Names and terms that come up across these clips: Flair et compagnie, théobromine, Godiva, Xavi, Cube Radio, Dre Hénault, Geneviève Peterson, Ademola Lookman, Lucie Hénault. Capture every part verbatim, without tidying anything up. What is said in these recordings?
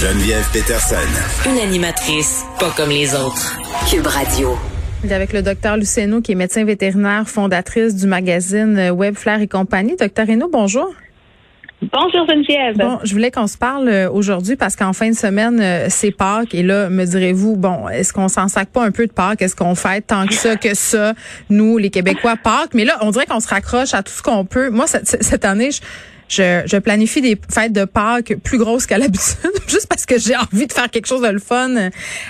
Geneviève Peterson. Une animatrice pas comme les autres. Cube Radio. Avec le docteur Lucie Hénault, qui est médecin vétérinaire, fondatrice du magazine Web Flair et compagnie. Docteur Hénault, bonjour. Bonjour Geneviève. Bon, je voulais qu'on se parle aujourd'hui parce qu'en fin de semaine, c'est Pâques et là, me direz-vous, bon, est-ce qu'on s'en sac pas un peu de Pâques? Est-ce qu'on fête tant que ça que ça, nous, les Québécois, Pâques? Mais là, on dirait qu'on se raccroche à tout ce qu'on peut. Moi, cette, cette année, je... Je, je planifie des fêtes de Pâques plus grosses qu'à l'habitude, juste parce que j'ai envie de faire quelque chose de le fun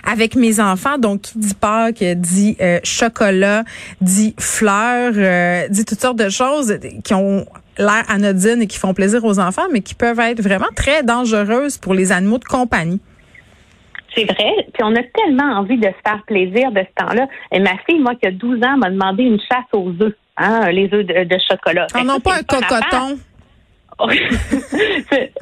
avec mes enfants. Donc, qui dit Pâques, dit euh, chocolat, dit fleurs, euh, dit toutes sortes de choses qui ont l'air anodines et qui font plaisir aux enfants, mais qui peuvent être vraiment très dangereuses pour les animaux de compagnie. C'est vrai. Puis on a tellement envie de se faire plaisir de ce temps-là. Et ma fille, moi, qui a douze ans, m'a demandé une chasse aux œufs, hein, les œufs de, de chocolat. On n'a pas un cocoton. c'est,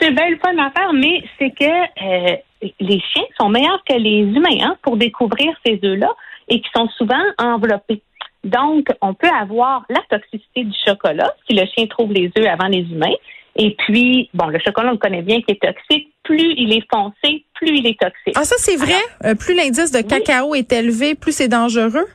c'est bien le fun à faire, mais c'est que euh, les chiens sont meilleurs que les humains hein, pour découvrir ces œufs-là et qui sont souvent enveloppés. Donc, on peut avoir la toxicité du chocolat si le chien trouve les œufs avant les humains. Et puis, bon, le chocolat, on le connaît bien, qui est toxique. Plus il est foncé, plus il est toxique. Ah, ça, c'est vrai? Alors, euh, plus l'indice de cacao oui. est élevé, plus c'est dangereux?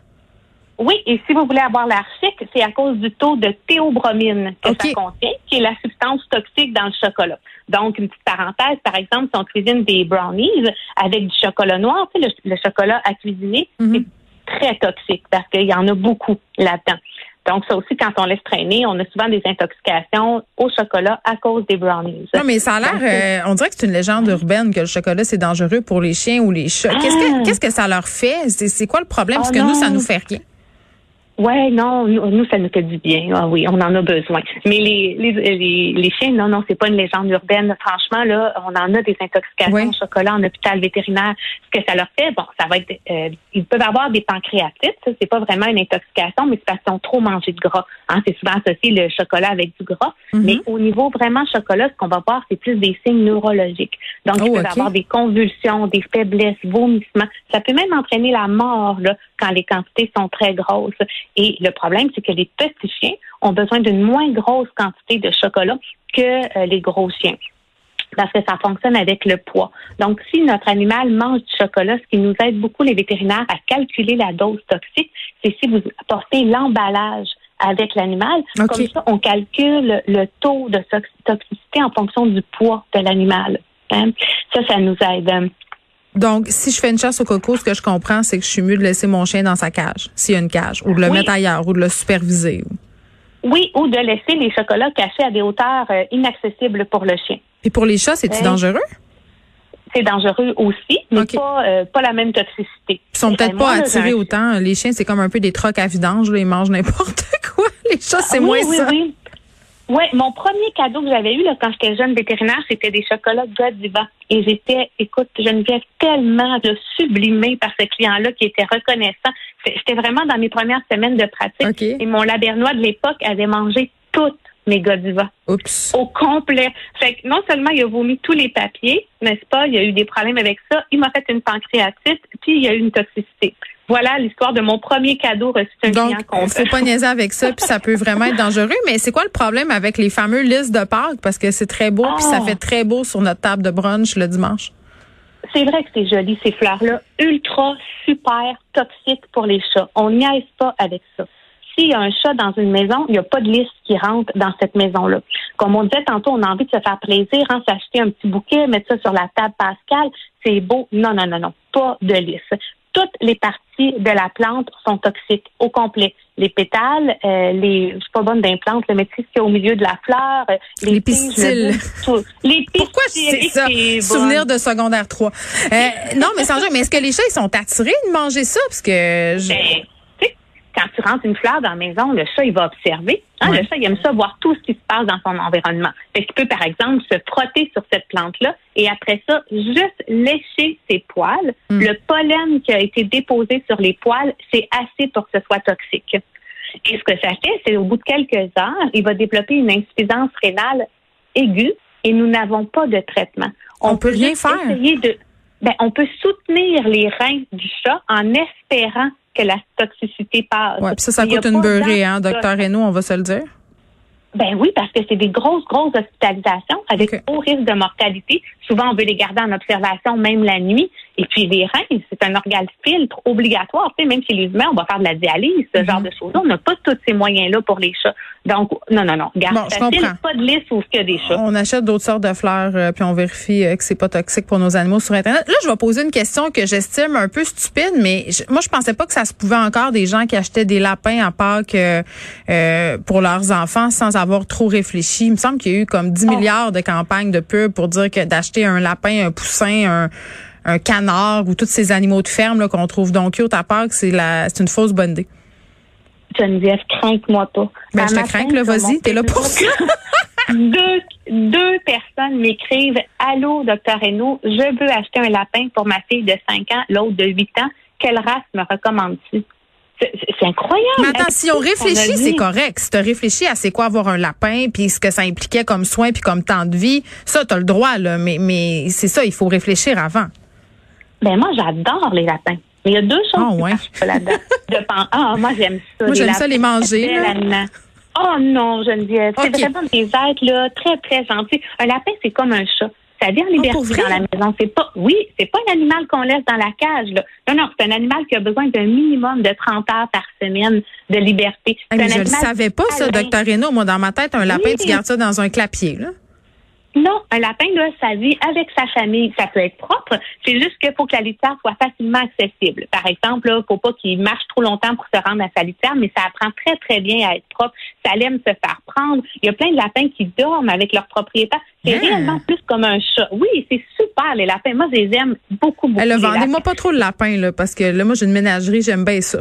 Oui, et si vous voulez avoir l'archic, c'est à cause du taux de théobromine que okay. ça contient, qui est la substance toxique dans le chocolat. Donc, une petite parenthèse, par exemple, si on cuisine des brownies avec du chocolat noir, tu sais, le, le chocolat à cuisiner, mm-hmm. c'est très toxique parce qu'il y en a beaucoup là-dedans. Donc, ça aussi, quand on laisse traîner, on a souvent des intoxications au chocolat à cause des brownies. Non, mais ça a l'air... Euh, on dirait que c'est une légende urbaine que le chocolat, c'est dangereux pour les chiens ou les chats. Ah. Qu'est-ce que, qu'est-ce que ça leur fait? C'est, c'est quoi le problème? Oh, parce que non. nous, ça nous fait rien. Ouais, non, nous, nous, ça nous fait du bien. Ah oui, on en a besoin. Mais les, les, les, les chiens, non, non, c'est pas une légende urbaine. Franchement, là, on en a des intoxications oui. au chocolat en hôpital vétérinaire. Ce que ça leur fait, bon, ça va être, euh, ils peuvent avoir des pancréatites. Ça, c'est pas vraiment une intoxication, mais c'est parce qu'ils ont trop mangé de gras. Hein, c'est souvent associé le chocolat avec du gras. Mm-hmm. Mais au niveau vraiment chocolat, ce qu'on va voir, c'est plus des signes neurologiques. Donc, oh, ils peuvent okay. avoir des convulsions, des faiblesses, vomissements. Ça peut même entraîner la mort, là, quand les quantités sont très grosses. Et le problème, c'est que les petits chiens ont besoin d'une moins grosse quantité de chocolat que euh, les gros chiens, parce que ça fonctionne avec le poids. Donc, si notre animal mange du chocolat, ce qui nous aide beaucoup les vétérinaires à calculer la dose toxique, c'est si vous portez l'emballage avec l'animal. Okay. Comme ça, on calcule le taux de toxicité en fonction du poids de l'animal. Hein? Ça, ça nous aide. Donc, si je fais une chasse au coco, ce que je comprends, c'est que je suis mieux de laisser mon chien dans sa cage, s'il y a une cage, ou de le oui. mettre ailleurs, ou de le superviser. Oui, ou de laisser les chocolats cachés à des hauteurs euh, inaccessibles pour le chien. Et pour les chats, c'est-tu euh, dangereux? C'est dangereux aussi, mais okay. pas, euh, pas la même toxicité. Ils sont peut-être pas attirés autant. Les chiens, c'est comme un peu des trocs à vidange, là, ils mangent n'importe quoi. Les chats, c'est ah, oui, moins oui, ça. Oui, oui, oui. Mon premier cadeau que j'avais eu là, quand j'étais jeune vétérinaire, c'était des chocolats Godiva. Et j'étais, écoute, Geneviève, tellement là, sublimée par ce client-là qui était reconnaissant. J'étais vraiment dans mes premières semaines de pratique. Okay. Et mon labernois de l'époque avait mangé toutes mes Godivas. Oups. Au complet. Fait que non seulement il a vomi tous les papiers, n'est-ce pas, il a eu des problèmes avec ça, il m'a fait une pancréatite, puis il y a eu une toxicité. Voilà l'histoire de mon premier cadeau reçu d'un client complet. Donc, il faut pas niaiser avec ça, puis ça peut vraiment être dangereux. Mais c'est quoi le problème avec les fameux listes de Pâques? Parce que c'est très beau, oh. puis ça fait très beau sur notre table de brunch le dimanche. C'est vrai que c'est joli, ces fleurs-là. Ultra, super, toxiques pour les chats. On niaise pas avec ça. S'il y a un chat dans une maison, il n'y a pas de liste qui rentre dans cette maison-là. Comme on disait tantôt, on a envie de se faire plaisir, hein, s'acheter un petit bouquet, mettre ça sur la table Pascal. C'est beau. Non, non, non, non. Pas de liste. Toutes les parties de la plante sont toxiques au complet. Les pétales, euh, les, je suis pas bonne d'implante, le métis qui est au milieu de la fleur, euh, les, les pistils. Tout, les pistils. Pourquoi c'est ça? Souvenir de secondaire trois. Euh, non, mais sans jeu, mais est-ce que les chats, ils sont attirés de manger ça? Parce que je... ben, tu sais, quand tu rentres une fleur dans la maison, le chat, il va observer. Hein, ouais. Le chat, il aime ça voir tout ce qui se passe dans son environnement. Fait qu'il peut, par exemple, se frotter sur cette plante-là et après ça, juste lécher ses poils. Mm. Le pollen qui a été déposé sur les poils, c'est assez pour que ce soit toxique. Et ce que ça fait, c'est au bout de quelques heures, il va développer une insuffisance rénale aiguë et nous n'avons pas de traitement. On, on peut rien faire. Essayer de, ben, on peut soutenir les reins du chat en espérant que la toxicité passe. Oui, puis ça, ça coûte une beurrée, hein, docteur Hénault, on va se le dire. Ben oui, parce que c'est des grosses, grosses hospitalisations avec okay. haut risque de mortalité. Souvent, on veut les garder en observation même la nuit. Et puis, les reins, c'est un organe filtre obligatoire. Tu sais, même chez les humains, on va faire de la dialyse, ce mm-hmm. genre de choses. On n'a pas tous ces moyens-là pour les chats. Donc, non, non, non. Garde bon, facile, pas de liste où il y a des chats. On achète d'autres sortes de fleurs, euh, puis on vérifie euh, que c'est pas toxique pour nos animaux sur Internet. Là, je vais poser une question que j'estime un peu stupide, mais je, moi, je pensais pas que ça se pouvait encore des gens qui achetaient des lapins à Pâques euh, euh, pour leurs enfants sans avoir trop réfléchi. Il me semble qu'il y a eu comme dix oh. milliards de campagnes de pub pour dire que d'acheter un lapin, un poussin, un, un canard ou tous ces animaux de ferme là, qu'on trouve donc cute à Pâques, c'est la, c'est une fausse bonne idée. Geneviève, crains-moi pas. Ben, je te crains, là, vas-y, t'es là pour ça. deux, deux personnes m'écrivent « Allô, docteur Hénault, je veux acheter un lapin pour ma fille de cinq ans, l'autre de huit ans. Quelle race me recommandes-tu? » C'est, c'est incroyable. Mais attends, si on réfléchit, c'est correct. Si tu réfléchis à c'est quoi avoir un lapin, puis ce que ça impliquait comme soin, puis comme temps de vie, ça, t'as le droit, là. Mais, mais c'est ça, il faut réfléchir avant. Ben moi, j'adore les lapins. Mais il y a deux choses oh, qui ouais. marchent pas là-dedans. Ah, oh, moi, j'aime ça. Moi, les j'aime lapins, ça les manger. Oh non, Geneviève. Okay. C'est vraiment des êtres là, très, très gentils. Un lapin, c'est comme un chat. Ça vit en liberté oh, dans la maison. C'est pas, oui, c'est pas un animal qu'on laisse dans la cage, là. Non, non, c'est un animal qui a besoin d'un minimum de trente heures par semaine de liberté. Ah, mais je ne savais pas, ça, docteur Hénault. Moi, dans ma tête, un lapin, oui. tu gardes ça dans un clapier, là. Non, un lapin, là, ça vit avec sa famille. Ça peut être propre. C'est juste qu'il faut que la litière soit facilement accessible. Par exemple, là, faut pas qu'il marche trop longtemps pour se rendre à sa litière, mais ça apprend très, très bien à être propre. Ça l'aime se faire prendre. Il y a plein de lapins qui dorment avec leur propriétaire. C'est hein? réellement plus comme un chat. Oui, c'est super, les lapins. Moi, je les aime beaucoup, beaucoup. Elle a vendu, moi, pas trop le lapin, là, parce que là, moi, j'ai une ménagerie, j'aime bien ça.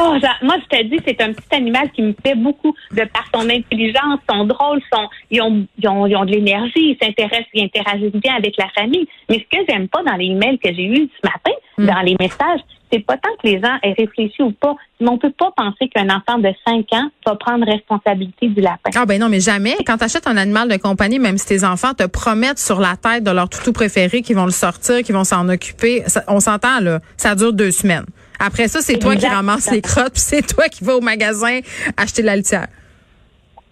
Oh, genre, moi, je te dis, c'est un petit animal qui me plaît beaucoup de par son intelligence, son drôle, son, ils ont, ils ont, ils ont de l'énergie, ils s'intéressent, ils interagissent bien avec la famille. Mais ce que j'aime pas dans les emails que j'ai eus ce matin, mm. dans les messages, c'est pas tant que les gens aient réfléchi ou pas, mais on peut pas penser qu'un enfant de cinq ans va prendre responsabilité du lapin. Ah ben non, mais jamais. Quand t'achètes un animal de compagnie, même si tes enfants te promettent sur la tête de leur toutou préféré qu'ils vont le sortir, qu'ils vont s'en occuper, ça, on s'entend là, ça dure deux semaines. Après ça, c'est exactement. Toi qui ramasses les crottes, puis c'est toi qui vas au magasin acheter de la litière.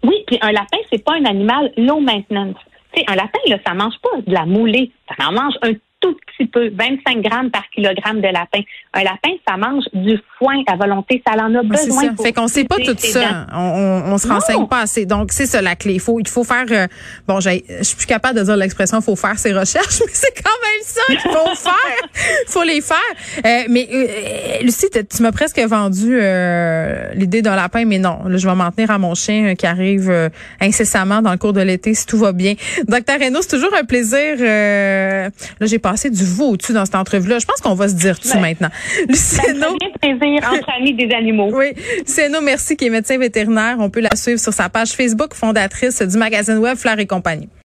Oui, puis un lapin, c'est pas un animal low maintenance. T'sais, un lapin, là, ça mange pas de la moulée, ça en mange un tout petit peu, vingt-cinq grammes par kilogramme de lapin. Un lapin, ça mange du foin à volonté, ça en a oui, besoin. C'est ça. Pour fait qu'on sait pas tout ça, on, on, on se non. renseigne pas assez. Donc c'est ça la clé. Il faut, il faut faire. Euh, bon, j'ai, je suis plus capable de dire l'expression. Faut faire ses recherches, mais c'est quand même ça qu'il faut faire. Faut les faire. Euh, mais euh, Lucie, tu m'as presque vendu euh, l'idée d'un lapin, mais non. Là, je vais m'en tenir à mon chien euh, qui arrive euh, incessamment dans le cours de l'été, si tout va bien. Docteur Hénault, c'est toujours un plaisir. Euh, là, j'ai passé du veau au-dessus dans cette entrevue-là. Je pense qu'on va se dire tu ouais. maintenant. Lucie Hénault. Ça me fait bien plaisir entre amis des animaux. Oui. Lucie Hénault, merci, qui est médecin vétérinaire. On peut la suivre sur sa page Facebook, fondatrice du magazine web Flair et compagnie.